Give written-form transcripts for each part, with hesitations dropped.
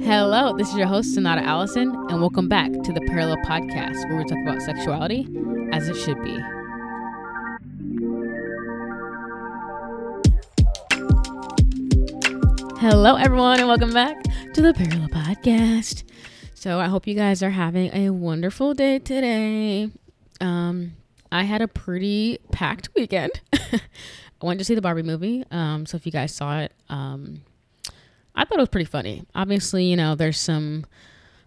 Hello, this is your host, Sonata Allison, and welcome back to the Parallel Podcast, where we talk about sexuality as it should be. Hello, everyone, and welcome back to the Parallel Podcast. So I hope you guys are having a wonderful day today. I had a pretty packed weekend. I went to see the Barbie movie. So if you guys saw it, I thought it was pretty funny. Obviously, you know, there's some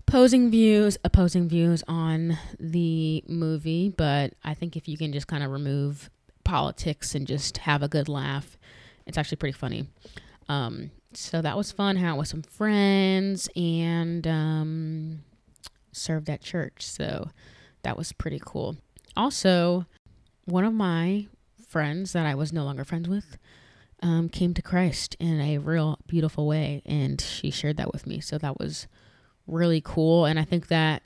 opposing views on the movie, but I think if you can just kind of remove politics and just have a good laugh, it's actually pretty funny. So that was fun. Hanging out with some friends and served at church. So that was pretty cool. Also, one of my friends that I was no longer friends with came to Christ in a real beautiful way, and she shared that with me. So that was really cool, and I think that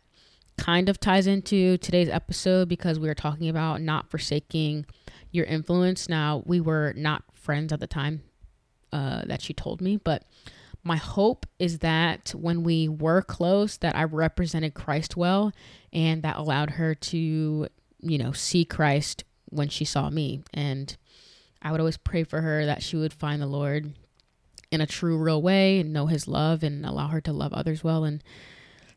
kind of ties into today's episode because we were talking about not forsaking your influence. Now, we were not friends at the time that she told me, but my hope is that when we were close, that I represented Christ well, and that allowed her to, you know, see Christ when she saw me. And I would always pray for her that she would find the Lord in a true, real way and know his love and allow her to love others well. And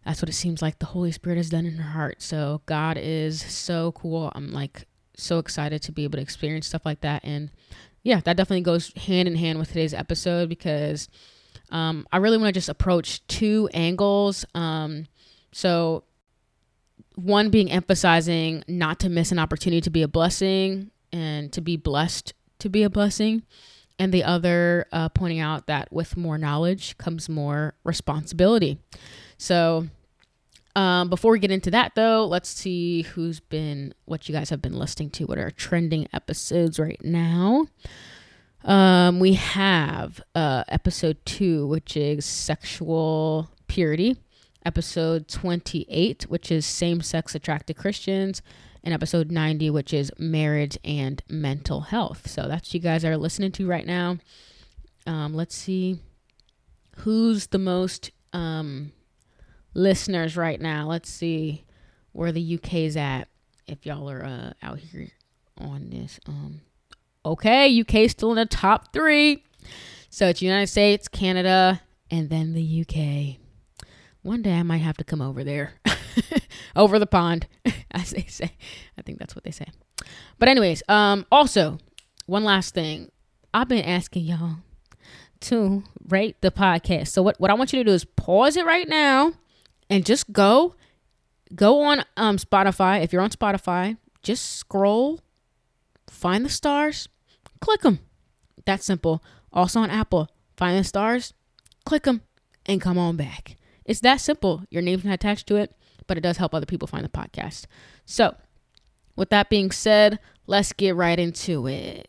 that's what it seems like the Holy Spirit has done in her heart. So God is so cool. I'm like so excited to be able to experience stuff like that. And yeah, that definitely goes hand in hand with today's episode because I really want to just approach two angles. So one being emphasizing not to miss an opportunity to be a blessing and to be blessed to be a blessing, and the other pointing out that with more knowledge comes more responsibility. So before we get into that though, let's see what you guys have been listening to, what are trending episodes right now. We have episode 2, which is sexual purity, episode 28, which is same-sex attracted Christians, and episode 90, which is marriage and mental health. So that's what you guys are listening to right now. Let's see who's the most listeners right now. Let's see where the UK's at, if y'all are out here on this. Okay, UK still in the top 3. So it's United States, Canada, and then the UK. One day I might have to come over there. Over the pond, as they say. I think that's what they say. But anyways, also, one last thing. I've been asking y'all to rate the podcast. So what I want you to do is pause it right now and just go on Spotify. If you're on Spotify, just scroll, find the stars, click them. That's simple. Also on Apple, find the stars, click them, and come on back. It's that simple. Your name's not attached to it, but it does help other people find the podcast. So with that being said, let's get right into it.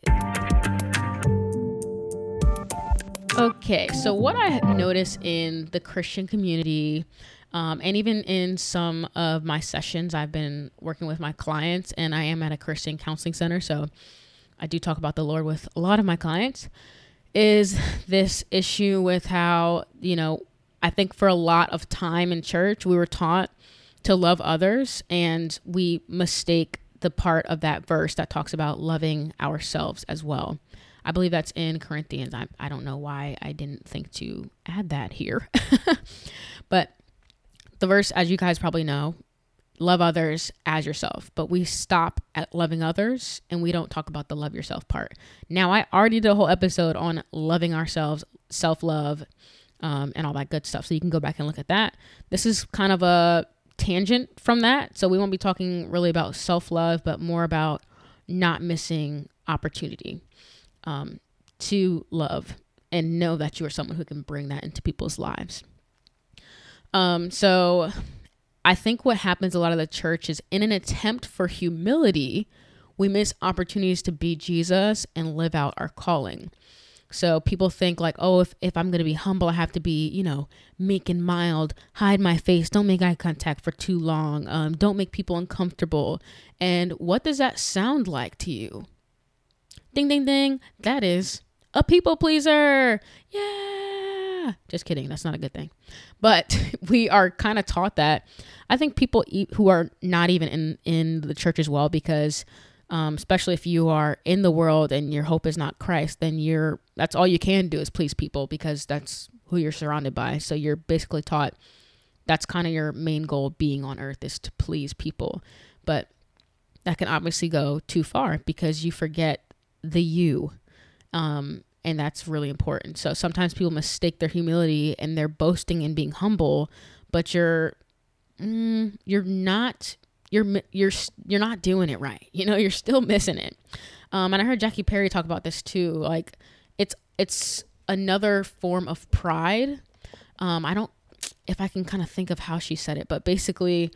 Okay, so what I have noticed in the Christian community, and even in some of my sessions, I've been working with my clients, and I am at a Christian counseling center, so I do talk about the Lord with a lot of my clients, is this issue with how, you know, I think for a lot of time in church, we were taught to love others, and we mistake the part of that verse that talks about loving ourselves as well. I believe that's in Corinthians. I don't know why I didn't think to add that here. But the verse, as you guys probably know, love others as yourself. But we stop at loving others, and we don't talk about the love yourself part. Now, I already did a whole episode on loving ourselves, self-love, and all that good stuff. So you can go back and look at that. This is kind of a tangent from that. So we won't be talking really about self-love, but more about not missing opportunity to love and know that you are someone who can bring that into people's lives. So I think what happens a lot of the church is in an attempt for humility, we miss opportunities to be Jesus and live out our calling. So people think like, oh, if I'm going to be humble, I have to be, you know, meek and mild, hide my face, don't make eye contact for too long, don't make people uncomfortable. And what does that sound like to you? Ding, ding, ding. That is a people pleaser. Yeah. ah, just kidding. That's not a good thing. But we are kind of taught that. I think people who are not even in the church as well, because especially if you are in the world and your hope is not Christ, then that's all you can do is please people, because that's who you're surrounded by. So you're basically taught that's kind of your main goal being on earth is to please people. But that can obviously go too far because you forget the you. And that's really important. So sometimes people mistake their humility and their boasting and being humble, but you're not doing it right. You know, you're still missing it. And I heard Jackie Perry talk about this too. Like it's another form of pride. If I can kind of think of how she said it, but basically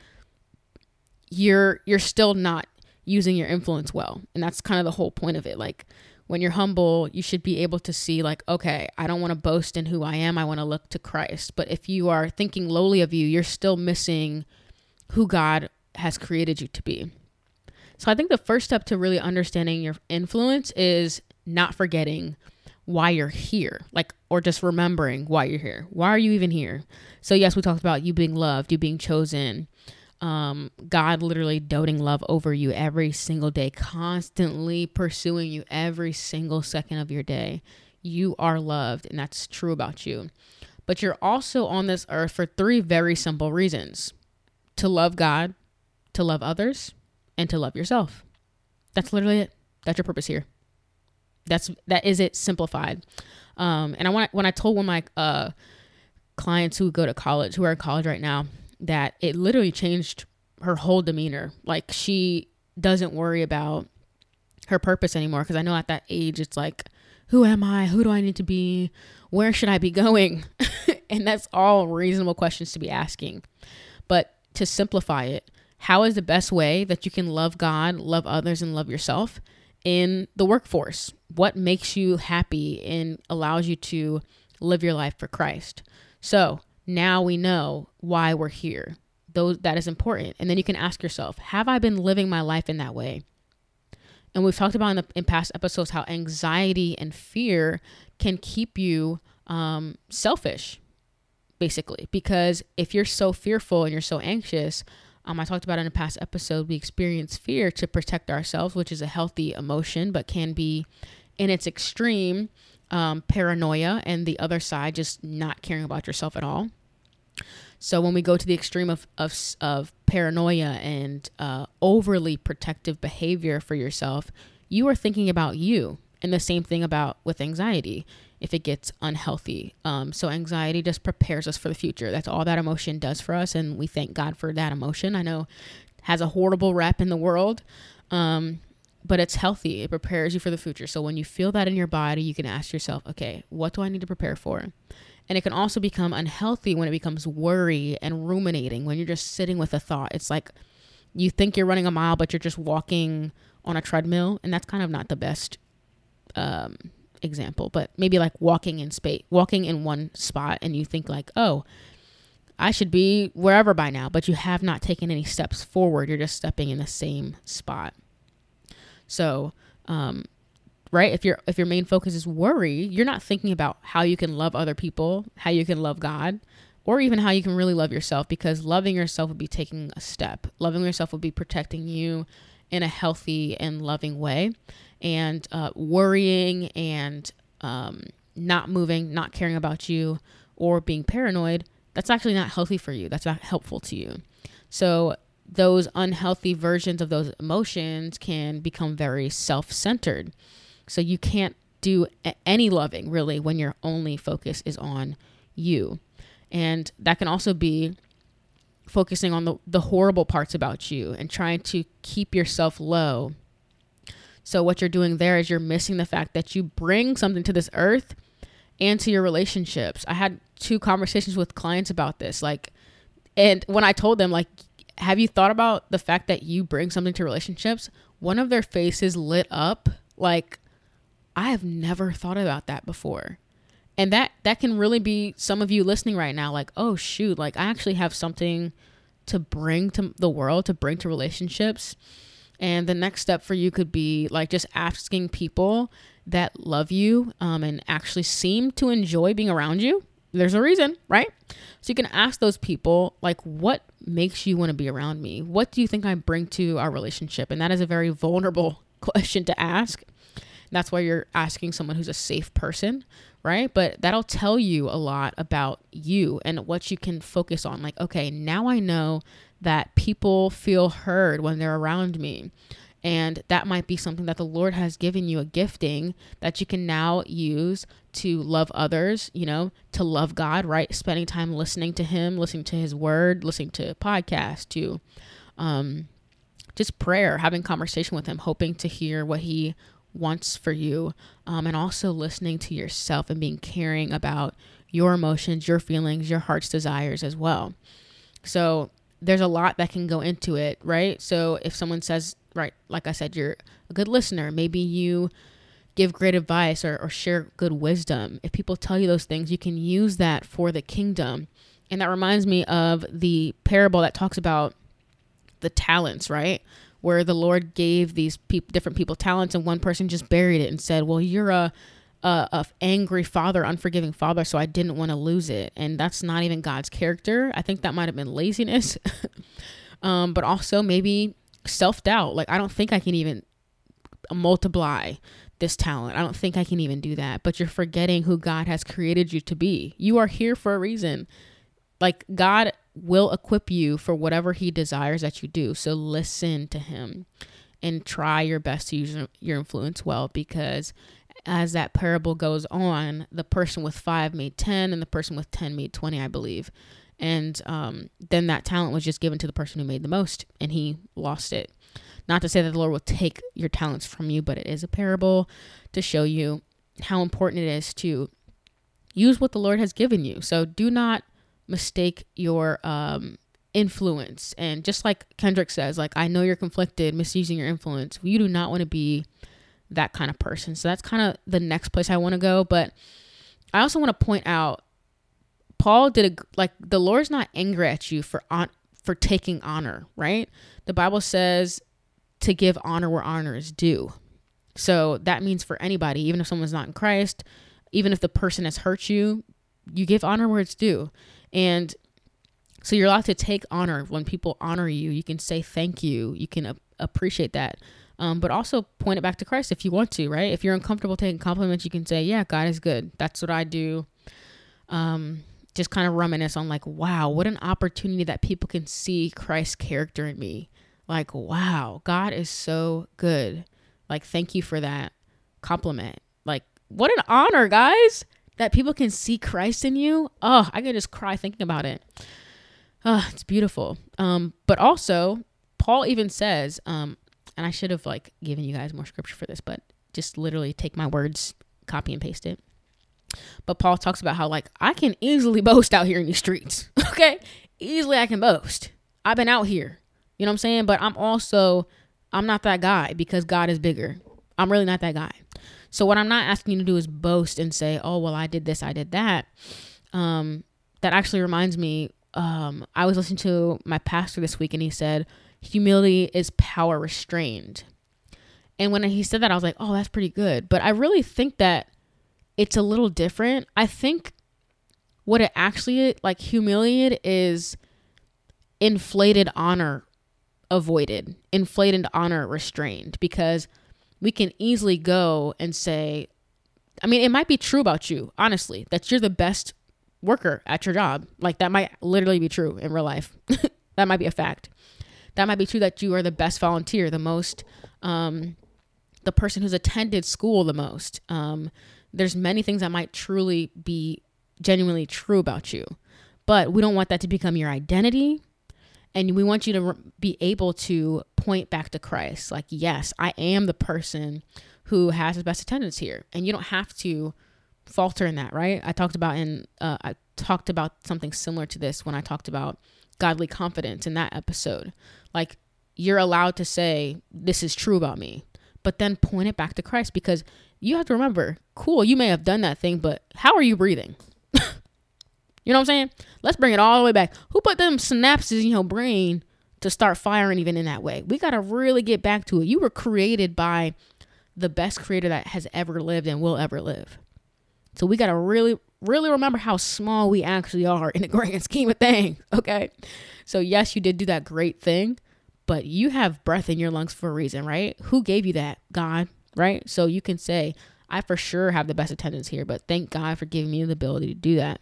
you're still not using your influence well. And that's kind of the whole point of it. Like, when you're humble, you should be able to see like, okay, I don't want to boast in who I am. I want to look to Christ. But if you are thinking lowly of you, you're still missing who God has created you to be. So I think the first step to really understanding your influence is not forgetting why you're here, like, or just remembering why you're here. Why are you even here? So yes, we talked about you being loved, you being chosen, God literally doting love over you every single day, constantly pursuing you every single second of your day. You are loved, and that's true about you. But you're also on this earth for three very simple reasons: to love God, to love others, and to love yourself. That's literally it. That's your purpose here. That is it simplified. And when I told one of my clients who are in college right now, that it literally changed her whole demeanor. Like, she doesn't worry about her purpose anymore, because I know at that age it's like, who am I? Who do I need to be? Where should I be going? And that's all reasonable questions to be asking. But to simplify it, how is the best way that you can love God, love others, and love yourself in the workforce? What makes you happy and allows you to live your life for Christ? So now we know why we're here. That is important. And then you can ask yourself, have I been living my life in that way? And we've talked about in past episodes how anxiety and fear can keep you selfish, basically. Because if you're so fearful and you're so anxious, I talked about in a past episode, we experience fear to protect ourselves, which is a healthy emotion, but can be, in its extreme, paranoia, and the other side, just not caring about yourself at all. So when we go to the extreme of paranoia and overly protective behavior for yourself, you are thinking about you. And the same thing with anxiety, if it gets unhealthy. So anxiety just prepares us for the future. That's all that emotion does for us. And we thank God for that emotion. I know it has a horrible rap in the world, but it's healthy. It prepares you for the future. So when you feel that in your body, you can ask yourself, okay, what do I need to prepare for? And it can also become unhealthy when it becomes worry and ruminating. When you're just sitting with a thought, it's like you think you're running a mile, but you're just walking on a treadmill. And that's kind of not the best example, but maybe like walking in one spot, and you think like, oh, I should be wherever by now, but you have not taken any steps forward. You're just stepping in the same spot. So, right. If your main focus is worry, you're not thinking about how you can love other people, how you can love God, or even how you can really love yourself, because loving yourself would be taking a step. Loving yourself would be protecting you in a healthy and loving way. And worrying and not moving, not caring about you, or being paranoid, that's actually not healthy for you. That's not helpful to you. So those unhealthy versions of those emotions can become very self-centered. So you can't do any loving really when your only focus is on you. And that can also be focusing on the horrible parts about you and trying to keep yourself low. So what you're doing there is you're missing the fact that you bring something to this earth and to your relationships. I had two conversations with clients about this. Like, and when I told them, like, have you thought about the fact that you bring something to relationships? One of their faces lit up like, I have never thought about that before. And that can really be some of you listening right now. Like, oh shoot, like I actually have something to bring to the world, to bring to relationships. And the next step for you could be like just asking people that love you and actually seem to enjoy being around you there's a reason, right? So you can ask those people, like, what makes you want to be around me? What do you think I bring to our relationship? And that is a very vulnerable question to ask. That's why you're asking someone who's a safe person, right? But that'll tell you a lot about you and what you can focus on. Like, okay, now I know that people feel heard when they're around me. And that might be something that the Lord has given you, a gifting that you can now use to love others, you know, to love God, right? Spending time listening to him, listening to his word, listening to podcasts, to just prayer, having conversation with him, hoping to hear what he wants for you, and also listening to yourself and being caring about your emotions, your feelings, your heart's desires as well. So there's a lot that can go into it, right? So if someone says, right, like I said, you're a good listener, maybe you give great advice or share good wisdom. If people tell you those things, you can use that for the kingdom. And that reminds me of the parable that talks about the talents, right? Where the Lord gave these different people talents, and one person just buried it and said, well, you're a angry father, unforgiving father, so I didn't want to lose it. And that's not even God's character. I think that might have been laziness, but also maybe self-doubt. Like, I don't think I can even multiply this talent. I don't think I can even do that. But you're forgetting who God has created you to be. You are here for a reason. Like, God will equip you for whatever he desires that you do. So listen to him and try your best to use your influence well, because as that parable goes on, the person with 5 made 10 and the person with 10 made 20, I believe. And then that talent was just given to the person who made the most, and he lost it. Not to say that the Lord will take your talents from you, but it is a parable to show you how important it is to use what the Lord has given you. So do not mistake your influence. And just like Kendrick says, like, I know you're conflicted, misusing your influence. You do not want to be that kind of person. So that's kind of the next place I want to go. But I also want to point out, Paul did the Lord's not angry at you for taking honor, right? The Bible says to give honor where honor is due. So that means for anybody, even if someone's not in Christ, even if the person has hurt you, you give honor where it's due. And so you're allowed to take honor. When people honor you, you can say thank you. You can appreciate that. But also point it back to Christ if you want to, right? If you're uncomfortable taking compliments, you can say, yeah, God is good. That's what I do. Just kind of reminisce on, like, wow, what an opportunity that people can see Christ's character in me. Like, wow, God is so good. Like, thank you for that compliment. Like, what an honor, guys, that people can see Christ in you. Oh, I could just cry thinking about it. Oh, it's beautiful. But also, Paul even says, and I should have given you guys more scripture for this, but just literally take my words, copy and paste it. But Paul talks about how, I can easily boast out here in these streets. Okay? Easily I can boast. I've been out here. You know what I'm saying? But I'm not that guy, because God is bigger. I'm really not that guy. So what I'm not asking you to do is boast and say, oh, well, I did this, I did that. That actually reminds me, I was listening to my pastor this week, and he said, humility is power restrained. And when he said that, I was like, oh, that's pretty good. But I really think that it's a little different. I think what it actually, humiliated is inflated honor avoided, inflated honor restrained, because we can easily go and say, I mean, it might be true about you, honestly, that you're the best worker at your job. Like, that might literally be true in real life. That might be a fact. That might be true that you are the best volunteer, the most, the person who's attended school the most. There's many things that might truly be genuinely true about you, but we don't want that to become your identity. And we want you to be able to point back to Christ. Like, yes, I am the person who has the best attendance here. And you don't have to falter in that, right? I talked about something similar to this when I talked about godly confidence in that episode. Like, you're allowed to say, this is true about me, but then point it back to Christ, because you have to remember, cool, you may have done that thing, but how are you breathing? You know what I'm saying? Let's bring it all the way back. Who put them synapses in your brain to start firing even in that way? We got to really get back to it. You were created by the best creator that has ever lived and will ever live. So we got to really really remember how small we actually are in the grand scheme of things, okay? So yes, you did do that great thing, but you have breath in your lungs for a reason, right? Who gave you that? God, right? So you can say, I for sure have the best attendance here, but thank God for giving me the ability to do that.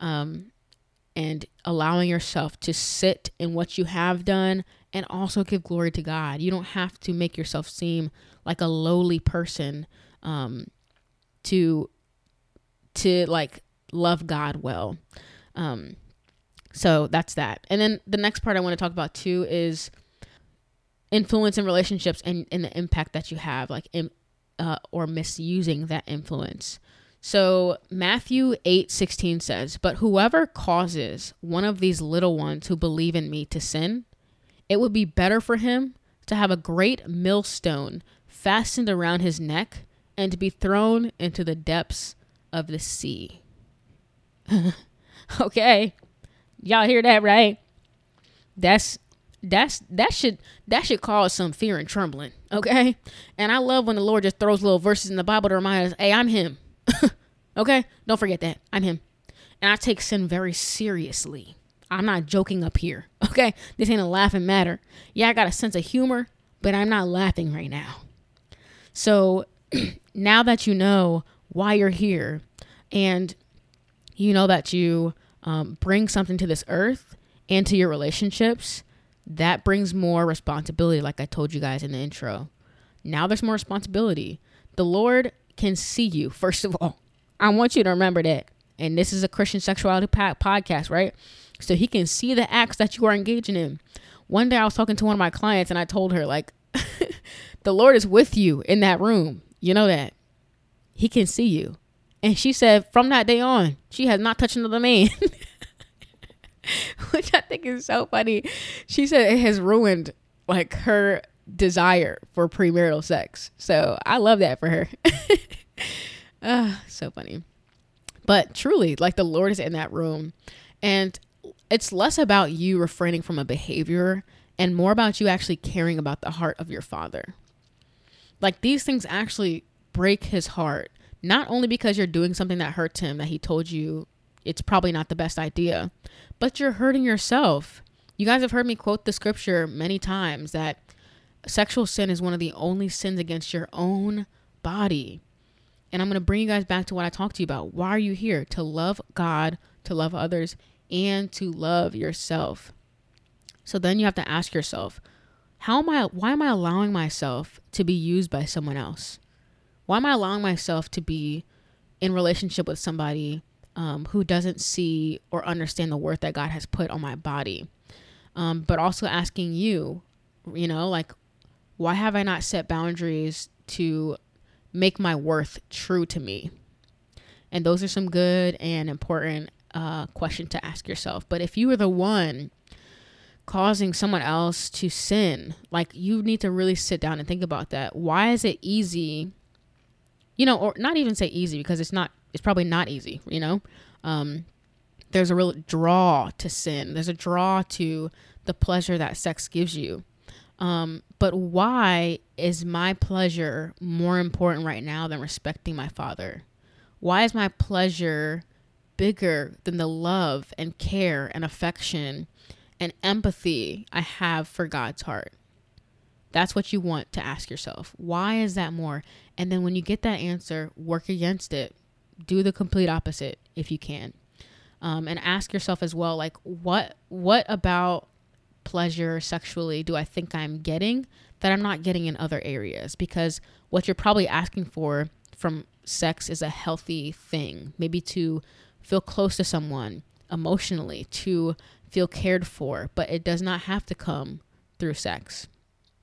And allowing yourself to sit in what you have done and also give glory to God. You don't have to make yourself seem like a lowly person to like love God well. So that's that. And then the next part I want to talk about too is influence in relationships and the impact that you have, like or misusing that influence. So Matthew 8:16 says, but whoever causes one of these little ones who believe in me to sin, it would be better for him to have a great millstone fastened around his neck and to be thrown into the depths of the sea. Okay. Y'all hear that, right? That should cause some fear and trembling. Okay. And I love when the Lord just throws little verses in the Bible to remind us, hey, I'm him. Okay, don't forget that I'm him, and I take sin very seriously. I'm not joking up here. Okay, this ain't a laughing matter. Yeah, I got a sense of humor, but I'm not laughing right now. So now that you know why you're here, and you know that you bring something to this earth and to your relationships, that brings more responsibility. Like I told you guys in the intro, now there's more responsibility. The Lord can see you. First of all, I want you to remember that. And this is a Christian sexuality podcast, right? So he can see the acts that you are engaging in. One day I was talking to one of my clients and I told her, like, the Lord is with you in that room. You know that. He can see you. And she said from that day on, she has not touched another man. Which I think is so funny. She said it has ruined like her desire for premarital sex. So I love that for her. So funny. But truly, like, the Lord is in that room, and it's less about you refraining from a behavior and more about you actually caring about the heart of your Father. Like, these things actually break his heart, not only because you're doing something that hurts him, that he told you it's probably not the best idea, but you're hurting yourself. You guys have heard me quote the scripture many times that sexual sin is one of the only sins against your own body. And I'm going to bring you guys back to what I talked to you about. Why are you here? To love God, to love others, and to love yourself. So then you have to ask yourself, why am I allowing myself to be used by someone else? Why am I allowing myself to be in relationship with somebody who doesn't see or understand the worth that God has put on my body? But also asking you, you know, like, why have I not set boundaries to make my worth true to me? And those are some good and important questions to ask yourself. But if you are the one causing someone else to sin, like, you need to really sit down and think about that. Why is it easy, you know, or not even say easy, because it's probably not easy, you know? There's a real draw to sin. There's a draw to the pleasure that sex gives you. But why is my pleasure more important right now than respecting my Father? Why is my pleasure bigger than the love and care and affection and empathy I have for God's heart? That's what you want to ask yourself. Why is that more? And then when you get that answer, work against it. Do the complete opposite if you can. And ask yourself as well, like, what about pleasure sexually do I think I'm getting that I'm not getting in other areas? Because what you're probably asking for from sex is a healthy thing, maybe to feel close to someone emotionally, to feel cared for, but it does not have to come through sex.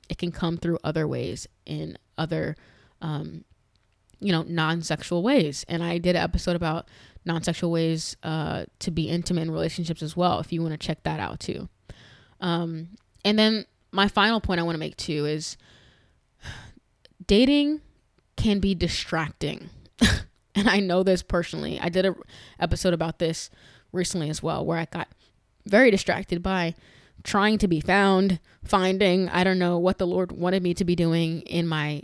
It can come through other ways, in other non-sexual ways. And I did an episode about non-sexual ways to be intimate in relationships as well, if you want to check that out too. And then my final point I want to make too is dating can be distracting. And I know this personally. I did an episode about this recently as well, where I got very distracted by trying to be found, finding, I don't know what the Lord wanted me to be doing in my,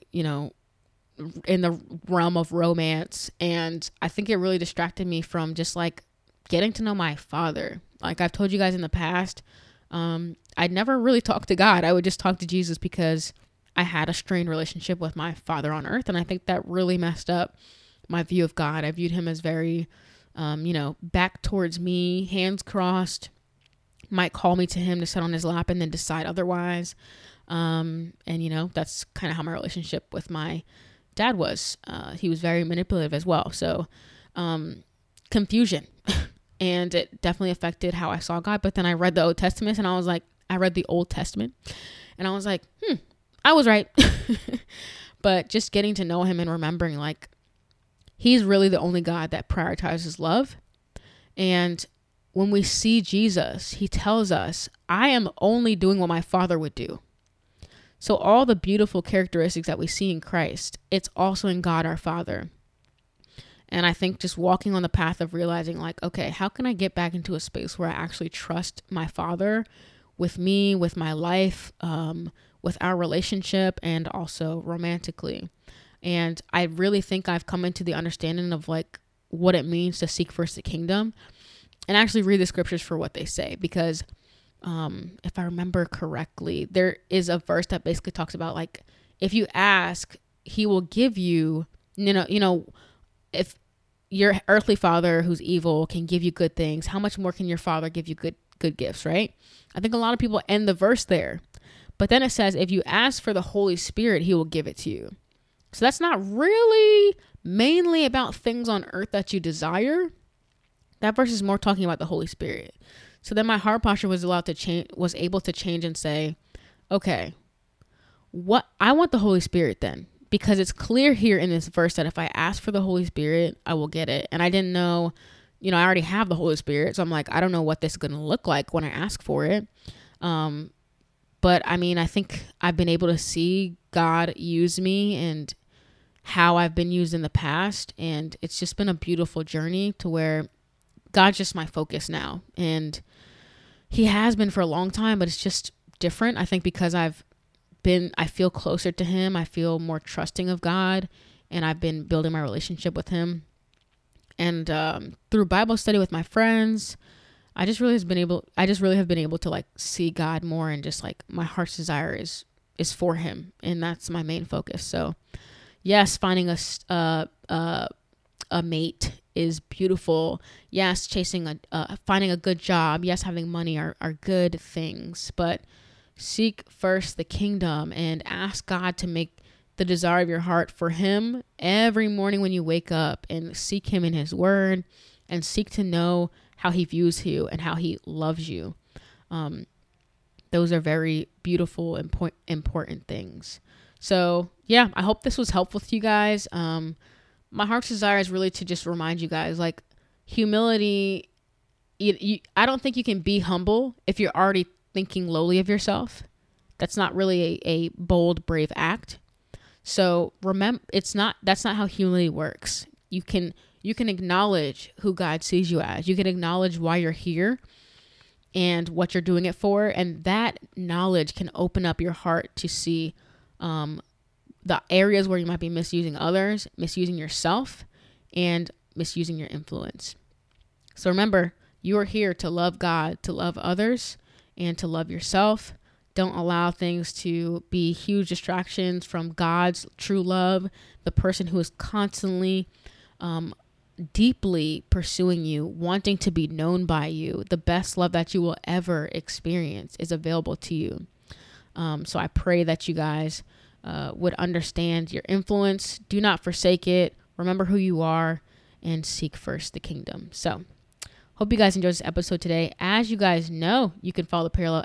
in the realm of romance. And I think it really distracted me from just like getting to know my father. Like I've told you guys in the past, I'd never really talked to God. I would just talk to Jesus because I had a strained relationship with my father on earth. And I think that really messed up my view of God. I viewed him as very, back towards me, hands crossed, might call me to him to sit on his lap and then decide otherwise. And that's kind of how my relationship with my dad was. He was very manipulative as well. So, confusion. And it definitely affected how I saw God. But then I read the Old Testament and I read the Old Testament and I was like, I was right. But just getting to know him and remembering like he's really the only God that prioritizes love. And when we see Jesus, he tells us, I am only doing what my Father would do. So all the beautiful characteristics that we see in Christ, it's also in God our Father. And I think just walking on the path of realizing like, okay, how can I get back into a space where I actually trust my Father with me, with my life, with our relationship, and also romantically. And I really think I've come into the understanding of like what it means to seek first the kingdom and actually read the scriptures for what they say. Because if I remember correctly, there is a verse that basically talks about like, if you ask, he will give you, if your earthly father who's evil can give you good things, how much more can your Father give you good gifts, right? I think a lot of people end the verse there. But then it says, if you ask for the Holy Spirit, he will give it to you. So that's not really mainly about things on earth that you desire. That verse is more talking about the Holy Spirit. So then my heart posture was able to change and say, okay, what I want the Holy Spirit then, because it's clear here in this verse that if I ask for the Holy Spirit, I will get it. And I didn't know, I already have the Holy Spirit. So I'm like, I don't know what this is going to look like when I ask for it. But I mean, I think I've been able to see God use me and how I've been used in the past. And it's just been a beautiful journey to where God's just my focus now. And he has been for a long time, but it's just different. I think because I feel closer to him. I feel more trusting of God, and I've been building my relationship with him. And through Bible study with my friends, I just really have been able to like see God more, and just like my heart's desire is for him. And that's my main focus. So yes, finding a mate is beautiful. Yes, chasing finding a good job. Yes, having money are good things, but seek first the kingdom and ask God to make the desire of your heart for him every morning when you wake up, and seek him in his word, and seek to know how he views you and how he loves you. Those are very beautiful and important things. So yeah, I hope this was helpful to you guys. My heart's desire is really to just remind you guys, like humility. I don't think you can be humble if you're already thinking lowly of yourself. That's not really a bold, brave act. So remember, that's not how humility works. You can acknowledge who God sees you as. You can acknowledge why you're here and what you're doing it for. And that knowledge can open up your heart to see the areas where you might be misusing others, misusing yourself, and misusing your influence. So remember, you are here to love God, to love others, and to love yourself. Don't allow things to be huge distractions from God's true love, the person who is constantly deeply pursuing you, wanting to be known by you. The best love that you will ever experience is available to you. So I pray that you guys would understand your influence. Do not forsake it. Remember who you are and seek first the kingdom. So hope you guys enjoyed this episode today. As you guys know, you can follow the Parallel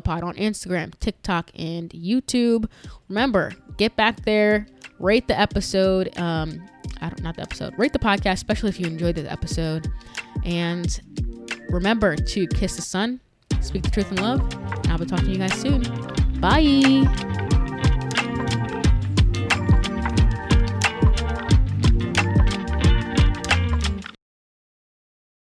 Pod on Instagram, TikTok, and YouTube. Remember, get back there, rate the episode. Rate the podcast, especially if you enjoyed this episode. And remember to kiss the sun, speak the truth in love. And I'll be talking to you guys soon. Bye.